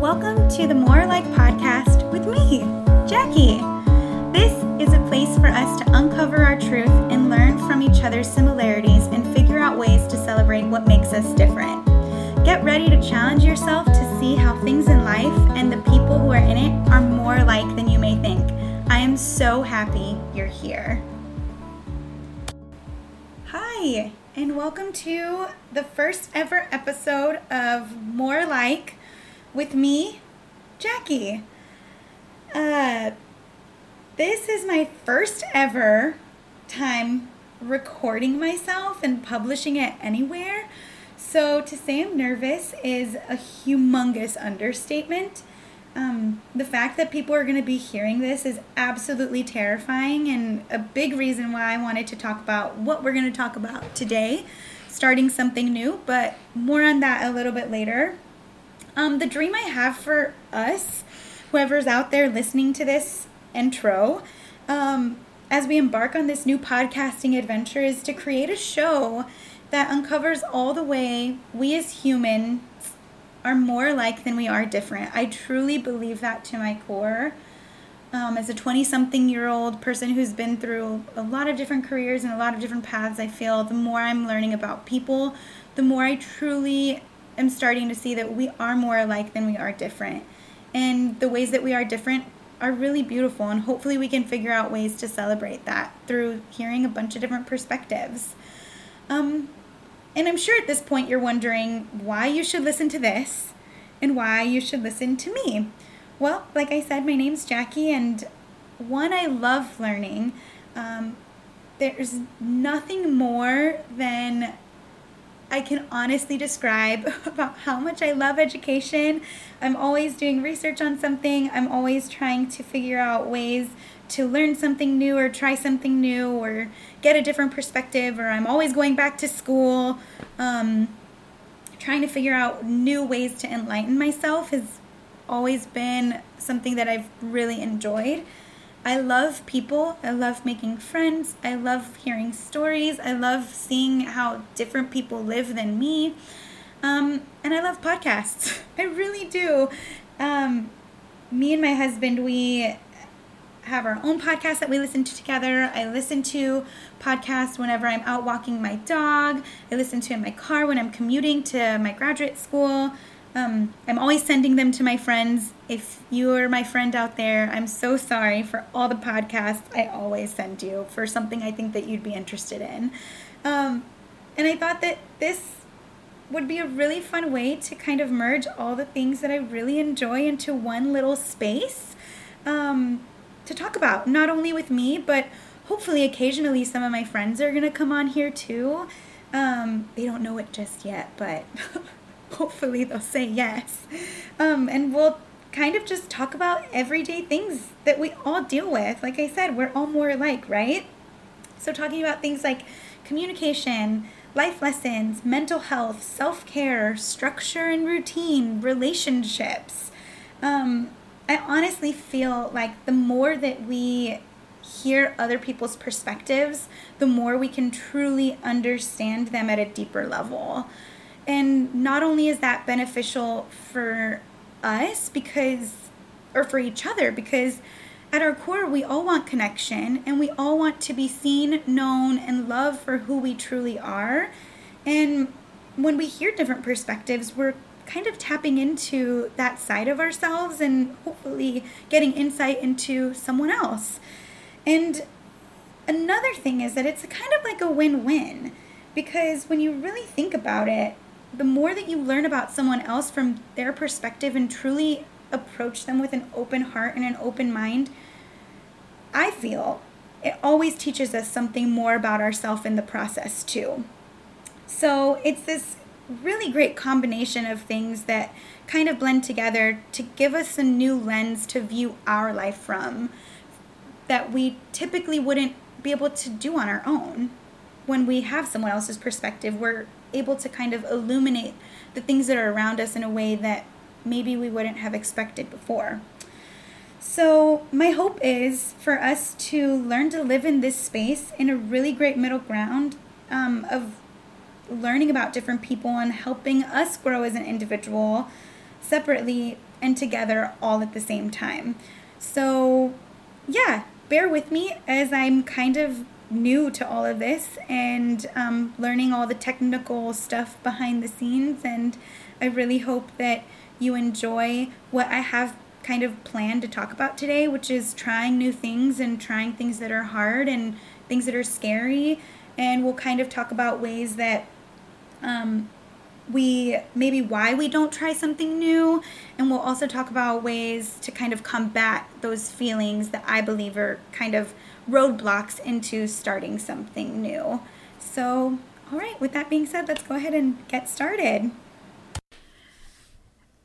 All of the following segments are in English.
Welcome to the More Like podcast with me, Jackie. This is a place for us to uncover our truth and learn from each other's similarities and figure out ways to celebrate what makes us different. Get ready to challenge yourself to see how things in life and the people who are in it are more like than you may think. I am so happy you're here. Hi, and welcome to the first ever episode of More Like with me, Jackie. This is my first ever time recording myself and publishing it anywhere. So to say I'm nervous is a humongous understatement. The fact that people are going to be hearing this is absolutely terrifying and a big reason why I wanted to talk about what we're going to talk about today, starting something new, but more on that a little bit later. The dream I have for us, whoever's out there listening to this intro, as we embark on this new podcasting adventure is to create a show that uncovers all the way we as humans are more alike than we are different. I truly believe that to my core. As a 20-something-year-old person who's been through a lot of different careers and a lot of different paths, I feel the more I'm learning about people, the more I truly am starting to see that we are more alike than we are different. And the ways that we are different are really beautiful, and hopefully we can figure out ways to celebrate that through hearing a bunch of different perspectives. And I'm sure at this point you're wondering why you should listen to this and why you should listen to me. Well, like I said, my name's Jackie, and one, I love learning. There's nothing more than I can honestly describe about how much I love education. I'm always doing research on something. I'm always trying to figure out ways to learn something new or try something new or get a different perspective, or I'm always going back to school. Trying to figure out new ways to enlighten myself has always been something that I've really enjoyed. I love people. I love making friends. I love hearing stories. I love seeing how different people live than me. And I love podcasts. I really do. Me and my husband, we have our own podcast that we listen to together. I listen to podcasts whenever I'm out walking my dog. I listen to in my car when I'm commuting to my graduate school. I'm always sending them to my friends. If you're my friend out there, I'm so sorry for all the podcasts I always send you for something I think that you'd be interested in. And I thought that this would be a really fun way to kind of merge all the things that I really enjoy into one little space to talk about, not only with me, but hopefully occasionally some of my friends are going to come on here too. They don't know it just yet, but hopefully they'll say yes. And we'll kind of just talk about everyday things that we all deal with. Like I said, we're all more alike, right? So talking about things like communication, life lessons, mental health, self-care, structure and routine, relationships. I honestly feel like the more that we hear other people's perspectives, the more we can truly understand them at a deeper level. And not only is that beneficial for us for each other, because at our core, we all want connection and we all want to be seen, known, and loved for who we truly are. And when we hear different perspectives, we're kind of tapping into that side of ourselves and hopefully getting insight into someone else. And another thing is that it's kind of like a win-win, because when you really think about it, the more that you learn about someone else from their perspective and truly approach them with an open heart and an open mind, I feel it always teaches us something more about ourselves in the process too. So it's this really great combination of things that kind of blend together to give us a new lens to view our life from that we typically wouldn't be able to do on our own. When we have someone else's perspective, we're able to kind of illuminate the things that are around us in a way that maybe we wouldn't have expected before. So my hope is for us to learn to live in this space in a really great middle ground of learning about different people and helping us grow as an individual separately and together all at the same time. So yeah, bear with me as I'm kind of new to all of this and learning all the technical stuff behind the scenes, and I really hope that you enjoy what I have kind of planned to talk about today, which is trying new things and trying things that are hard and things that are scary. And we'll kind of talk about ways that why we don't try something new, and we'll also talk about ways to kind of combat those feelings that I believe are kind of roadblocks into starting something new. So, all right, with that being said, let's go ahead and get started.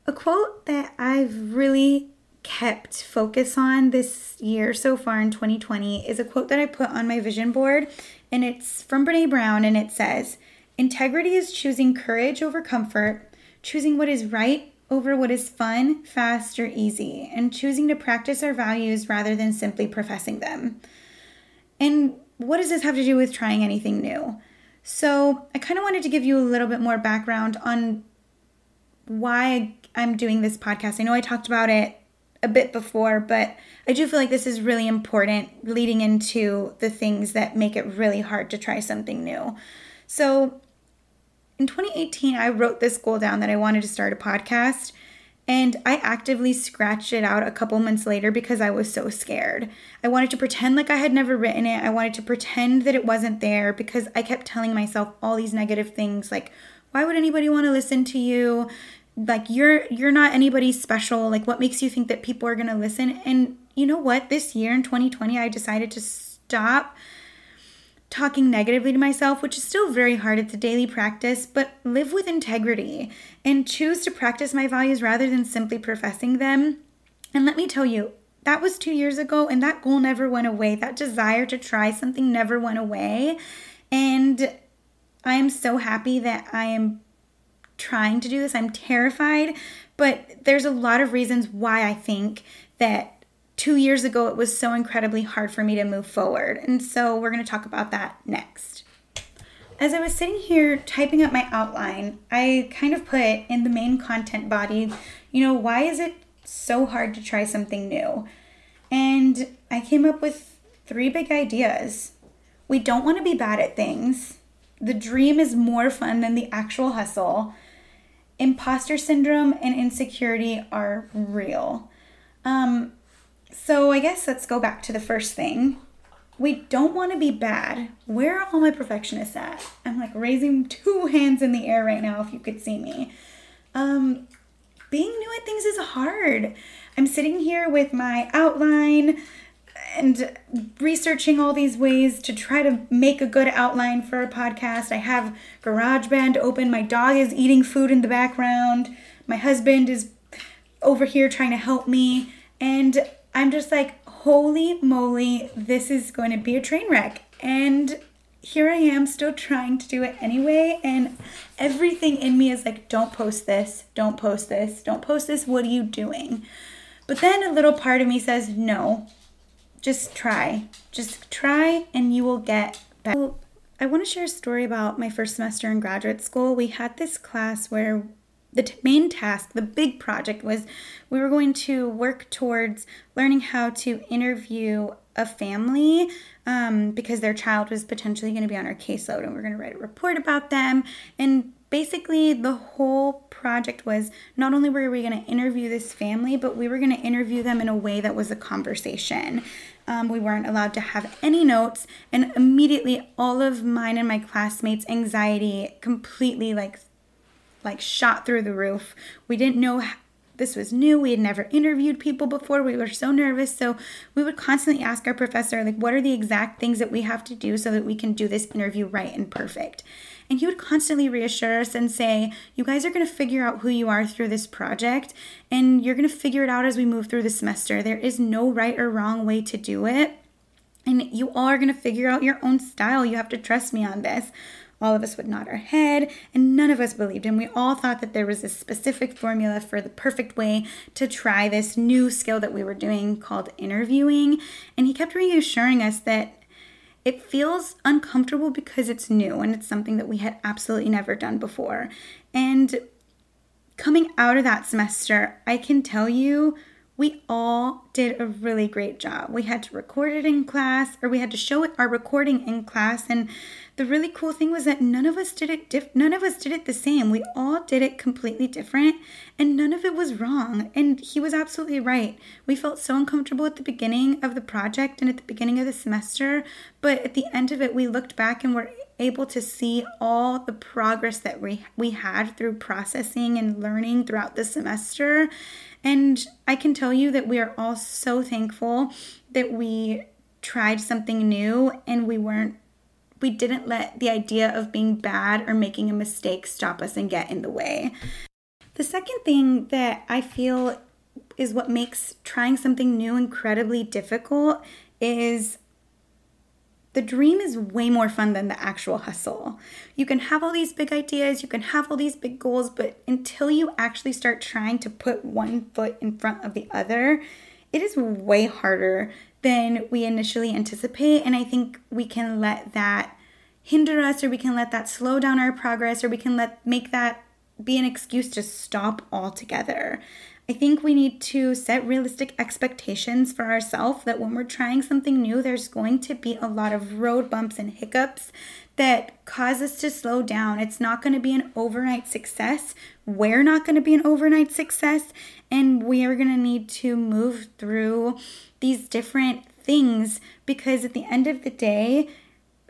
A quote that I've really kept focus on this year so far in 2020 is a quote that I put on my vision board, and it's from Brené Brown, and it says, "Integrity is choosing courage over comfort, choosing what is right over what is fun, fast, or easy, and choosing to practice our values rather than simply professing them." And what does this have to do with trying anything new? So I kind of wanted to give you a little bit more background on why I'm doing this podcast. I know I talked about it a bit before, but I do feel like this is really important leading into the things that make it really hard to try something new. So in 2018, I wrote this goal down that I wanted to start a podcast, and I actively scratched it out a couple months later because I was so scared. I wanted to pretend like I had never written it. I wanted to pretend that it wasn't there because I kept telling myself all these negative things like, why would anybody want to listen to you? Like, you're not anybody special. Like, what makes you think that people are going to listen? And you know what? This year in 2020, I decided to stop talking negatively to myself, which is still very hard. It's a daily practice, but live with integrity and choose to practice my values rather than simply professing them. And let me tell you, that was 2 years ago, and that goal never went away. That desire to try something never went away. And I am so happy that I am trying to do this. I'm terrified, but there's a lot of reasons why I think that 2 years ago, it was so incredibly hard for me to move forward. And so we're going to talk about that next. As I was sitting here typing up my outline, I kind of put in the main content body, why is it so hard to try something new? And I came up with three big ideas. We don't want to be bad at things. The dream is more fun than the actual hustle. Imposter syndrome and insecurity are real. So I guess let's go back to the first thing. We don't want to be bad. Where are all my perfectionists at? I'm like raising two hands in the air right now if you could see me. Being new at things is hard. I'm sitting here with my outline and researching all these ways to try to make a good outline for a podcast. I have GarageBand open. My dog is eating food in the background. My husband is over here trying to help me. And I'm just like, holy moly, this is going to be a train wreck. And here I am still trying to do it anyway. And everything in me is like, don't post this, don't post this, don't post this. What are you doing? But then a little part of me says, no, just try and you will get better. I want to share a story about my first semester in graduate school. We had this class where the main task, the big project, was we were going to work towards learning how to interview a family because their child was potentially going to be on our caseload, and we're going to write a report about them. And basically the whole project was not only were we going to interview this family, but we were going to interview them in a way that was a conversation. We weren't allowed to have any notes, and immediately all of mine and my classmates' anxiety completely like shot through the roof. We didn't know this was new. We had never interviewed people before. We were so nervous. So we would constantly ask our professor, like, what are the exact things that we have to do so that we can do this interview right and perfect? And he would constantly reassure us and say, you guys are going to figure out who you are through this project, and you're going to figure it out as we move through the semester. There is no right or wrong way to do it. And you all are going to figure out your own style. You have to trust me on this. All of us would nod our head, and none of us believed him. We all thought that there was a specific formula for the perfect way to try this new skill that we were doing called interviewing. And he kept reassuring us that it feels uncomfortable because it's new and it's something that we had absolutely never done before. And coming out of that semester, I can tell you we all did a really great job. We had to record it in class, or we had to show our recording in class. And the really cool thing was that none of us did it the same. We all did it completely different, and none of it was wrong. And he was absolutely right. We felt so uncomfortable at the beginning of the project and at the beginning of the semester, but at the end of it, we looked back and were able to see all the progress that we had through processing and learning throughout the semester. And I can tell you that we are all so thankful that we tried something new, and we didn't let the idea of being bad or making a mistake stop us and get in the way. The second thing that I feel is what makes trying something new incredibly difficult is the dream is way more fun than the actual hustle. You can have all these big ideas, you can have all these big goals, but until you actually start trying to put one foot in front of the other, it is way harder than we initially anticipate. And I think we can let that hinder us, or we can let that slow down our progress, or we can make that be an excuse to stop altogether. I think we need to set realistic expectations for ourselves that when we're trying something new, there's going to be a lot of road bumps and hiccups that cause us to slow down. It's not going to be an overnight success. We're not going to be an overnight success. And we are going to need to move through these different things, because at the end of the day,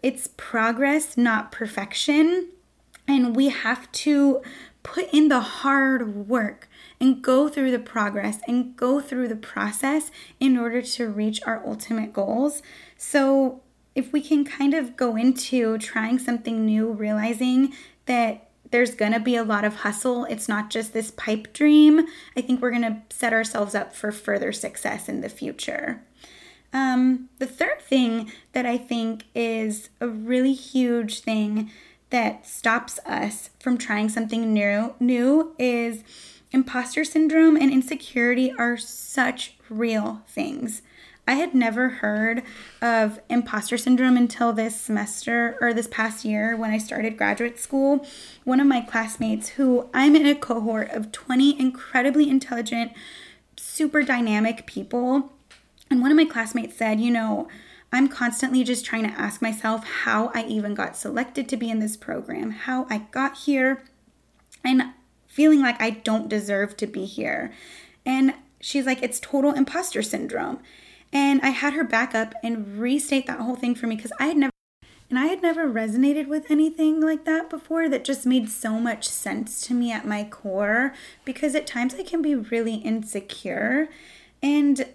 it's progress, not perfection. And we have to put in the hard work and go through the progress and go through the process in order to reach our ultimate goals. So if we can kind of go into trying something new, realizing that there's going to be a lot of hustle, it's not just this pipe dream, I think we're going to set ourselves up for further success in the future. The third thing that I think is a really huge thing that stops us from trying something new is imposter syndrome and insecurity are such real things. I had never heard of imposter syndrome until this semester, or this past year, when I started graduate school. One of my classmates, who I'm in a cohort of 20 incredibly intelligent, super dynamic people, and one of my classmates said, I'm constantly just trying to ask myself how I even got selected to be in this program, how I got here, and feeling like I don't deserve to be here. And she's like, it's total imposter syndrome. And I had her back up and restate that whole thing for me, because I had never resonated with anything like that before. That just made so much sense to me at my core, because at times I can be really insecure. And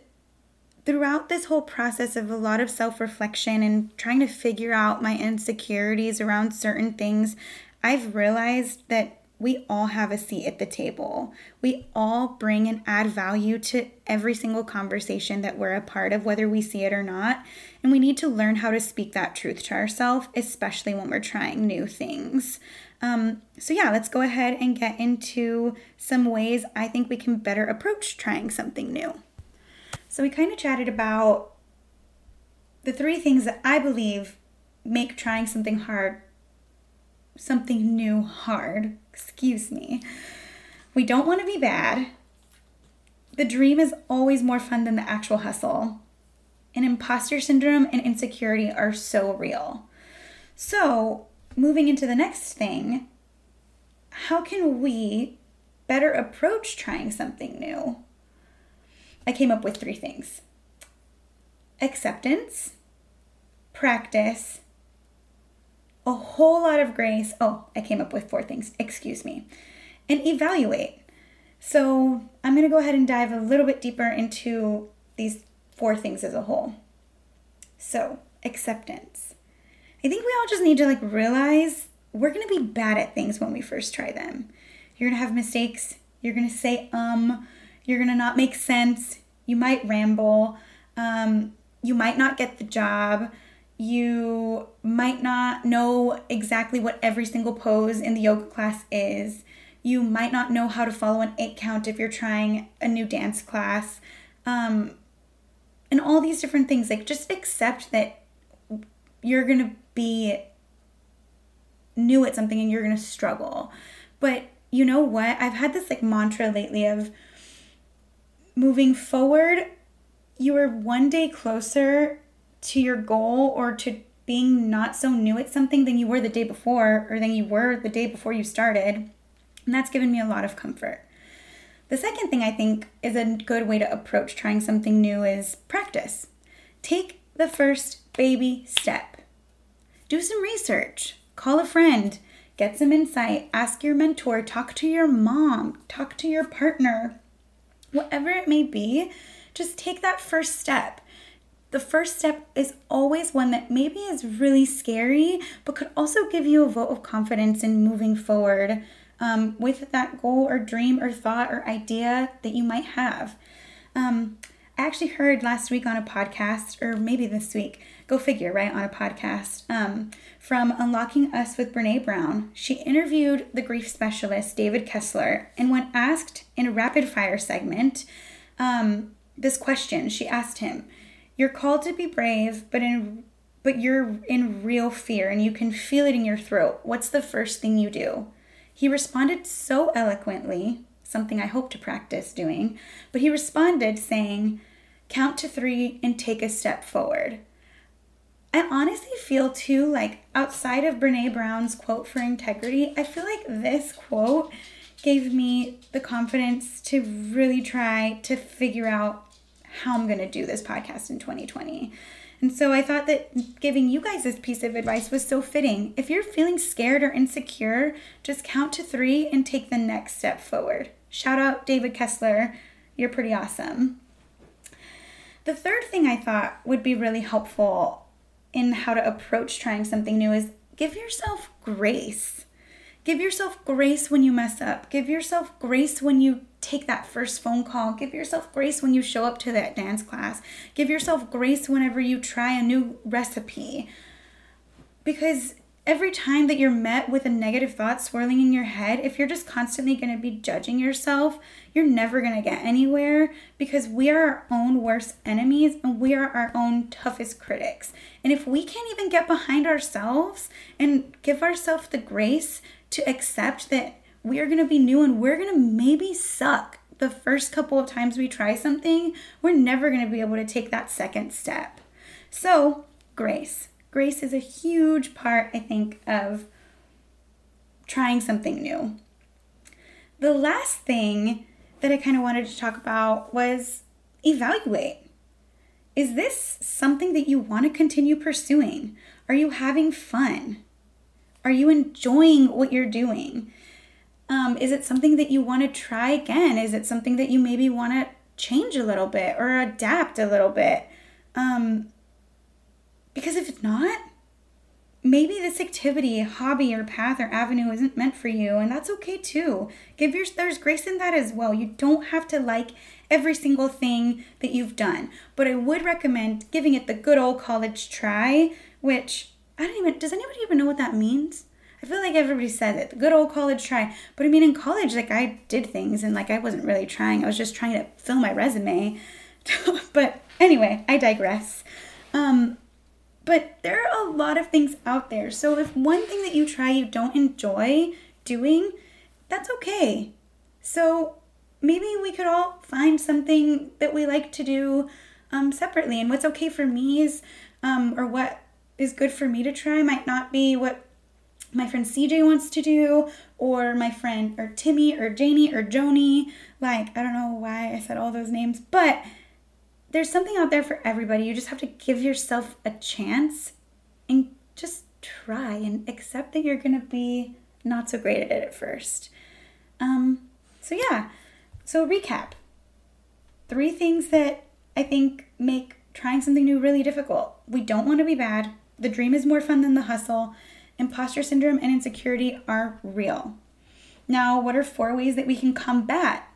throughout this whole process of a lot of self-reflection and trying to figure out my insecurities around certain things, I've realized that we all have a seat at the table. We all bring and add value to every single conversation that we're a part of, whether we see it or not. And we need to learn how to speak that truth to ourselves, especially when we're trying new things. So let's go ahead and get into some ways I think we can better approach trying something new. So we kind of chatted about the three things that I believe make trying something new hard. We don't want to be bad. The dream is always more fun than the actual hustle. And imposter syndrome and insecurity are so real. So moving into the next thing, how can we better approach trying something new? I came up with three things: acceptance, practice, a whole lot of grace. Oh, I came up with four things, and evaluate. So I'm going to go ahead and dive a little bit deeper into these four things as a whole. So acceptance. I think we all just need to realize we're going to be bad at things when we first try them. You're going to have mistakes. You're going to say, you're going to not make sense. You might ramble. You might not get the job. You might not know exactly what every single pose in the yoga class is. You might not know how to follow an 8 count if you're trying a new dance class. And all these different things. Just accept that you're going to be new at something and you're going to struggle. But you know what? I've had this like mantra lately of moving forward, you are one day closer to your goal or to being not so new at something than you were the day before or than you were the day before you started. And that's given me a lot of comfort. The second thing I think is a good way to approach trying something new is practice. Take the first baby step. Do some research. Call a friend. Get some insight. Ask your mentor. Talk to your mom. Talk to your partner. Whatever it may be, just take that first step. The first step is always one that maybe is really scary, but could also give you a vote of confidence in moving forward with that goal or dream or thought or idea that you might have. I actually heard last week on a podcast, or maybe this week, go figure, right, on a podcast, from Unlocking Us with Brené Brown. She interviewed the grief specialist, David Kessler, and when asked in a rapid fire segment, this question, she asked him, "You're called to be brave, but you're in real fear and you can feel it in your throat. What's the first thing you do?" He responded so eloquently, something I hope to practice doing, but he responded saying, "Count to 3 and take a step forward." I honestly feel too, like outside of Brené Brown's quote for integrity, I feel like this quote gave me the confidence to really try to figure out how I'm going to do this podcast in 2020. And so I thought that giving you guys this piece of advice was so fitting. If you're feeling scared or insecure, just count to 3 and take the next step forward. Shout out David Kessler. You're pretty awesome. The third thing I thought would be really helpful in how to approach trying something new is give yourself grace. Give yourself grace when you mess up. Give yourself grace when you take that first phone call. Give yourself grace when you show up to that dance class. Give yourself grace whenever you try a new recipe. Because every time that you're met with a negative thought swirling in your head, if you're just constantly going to be judging yourself, you're never going to get anywhere, because we are our own worst enemies and we are our own toughest critics. And if we can't even get behind ourselves and give ourselves the grace to accept that we are going to be new and we're going to maybe suck the first couple of times we try something, we're never going to be able to take that second step. So grace. Grace is a huge part, I think, of trying something new. The last thing that I kind of wanted to talk about was evaluate. Is this something that you want to continue pursuing? Are you having fun? Are you enjoying what you're doing? Is it something that you want to try again? Is it something that you maybe want to change a little bit or adapt a little bit? Because if not, maybe this activity, hobby, or path, or avenue isn't meant for you, and that's okay too. There's grace in that as well. You don't have to like every single thing that you've done, but I would recommend giving it the good old college try, which does anybody even know what that means? I feel like everybody says it, the good old college try. But I mean, in college, like I did things and like I wasn't really trying. I was just trying to fill my resume. But anyway, I digress. But there are a lot of things out there. So if one thing that you try you don't enjoy doing, that's okay. So maybe we could all find something that we like to do separately. And what's okay for me is, or what is good for me to try might not be what my friend CJ wants to do, or my friend, or Timmy, or Janie, or Joni. Like, I don't know why I said all those names, but there's something out there for everybody. You just have to give yourself a chance and just try and accept that you're going to be not so great at it at first. So recap. 3 things that I think make trying something new really difficult. We don't want to be bad. The dream is more fun than the hustle. Imposter syndrome and insecurity are real. Now, what are 4 ways that we can combat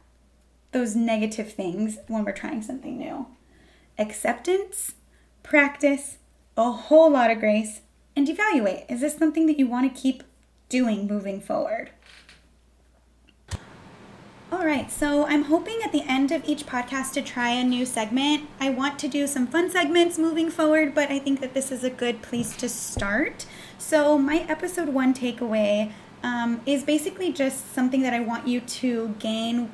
those negative things when we're trying something new? Acceptance, practice, a whole lot of grace, and evaluate. Is this something that you want to keep doing moving forward? All right, so I'm hoping at the end of each podcast to try a new segment. I want to do some fun segments moving forward, but I think that this is a good place to start. So my episode 1 takeaway is basically just something that I want you to gain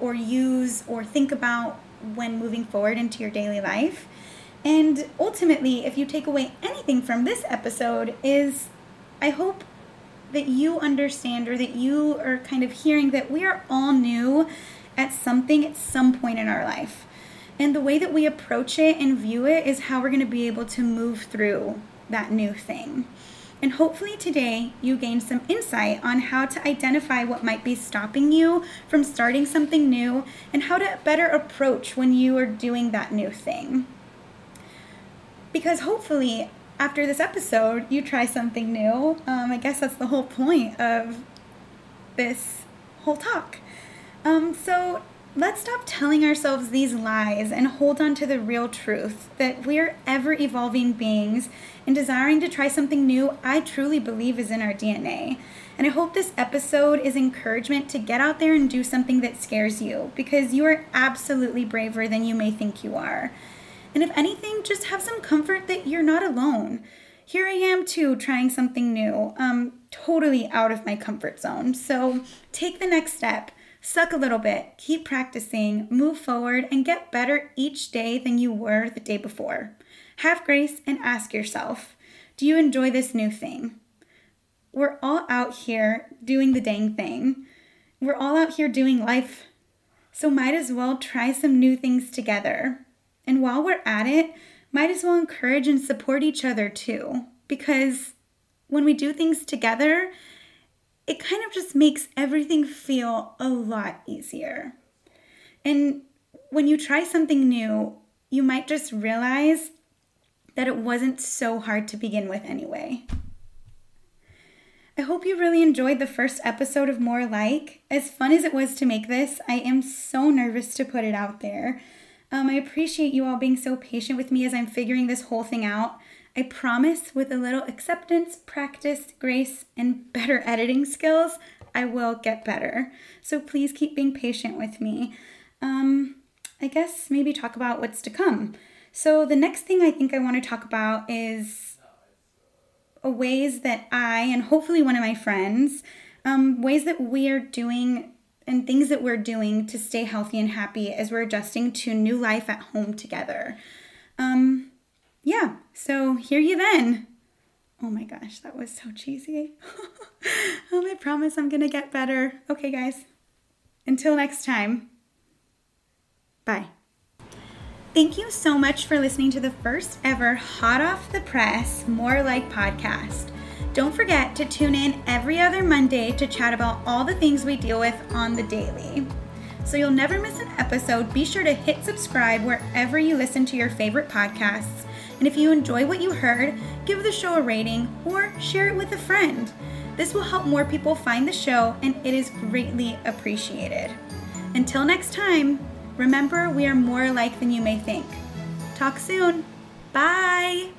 or use or think about when moving forward into your daily life. And ultimately, if you take away anything from this episode, is I hope that you understand, or that you are kind of hearing, that we are all new at something at some point in our life. And the way that we approach it and view it is how we're going to be able to move through that new thing. And hopefully today you gained some insight on how to identify what might be stopping you from starting something new, and how to better approach when you are doing that new thing. Because hopefully after this episode, you try something new. I guess that's the whole point of this whole talk. So let's stop telling ourselves these lies and hold on to the real truth that we're ever-evolving beings, and desiring to try something new, I truly believe, is in our DNA. And I hope this episode is encouragement to get out there and do something that scares you, because you are absolutely braver than you may think you are. And if anything, just have some comfort that you're not alone. Here I am too, trying something new, totally out of my comfort zone. So take the next step, suck a little bit, keep practicing, move forward, and get better each day than you were the day before. Have grace and ask yourself, do you enjoy this new thing? We're all out here doing the dang thing. We're all out here doing life. So might as well try some new things together. And while we're at it, might as well encourage and support each other too. Because when we do things together, it kind of just makes everything feel a lot easier. And when you try something new, you might just realize that it wasn't so hard to begin with anyway. I hope you really enjoyed the first episode of More Like. As fun as it was to make this, I am so nervous to put it out there. I appreciate you all being so patient with me as I'm figuring this whole thing out. I promise, with a little acceptance, practice, grace, and better editing skills, I will get better. So please keep being patient with me. I guess maybe talk about what's to come. So the next thing I think I want to talk about is ways that I, and hopefully one of my friends, ways that we are doing and things that we're doing to stay healthy and happy as we're adjusting to new life at home together. So hear you then. Oh my gosh, that was so cheesy. I promise I'm going to get better. Okay, guys, until next time. Bye. Thank you so much for listening to the first ever hot off the press More Like podcast. Don't forget to tune in every other Monday to chat about all the things we deal with on the daily. So you'll never miss an episode. Be sure to hit subscribe wherever you listen to your favorite podcasts. And if you enjoy what you heard, give the show a rating or share it with a friend. This will help more people find the show, and it is greatly appreciated. Until next time, remember, we are more alike than you may think. Talk soon. Bye.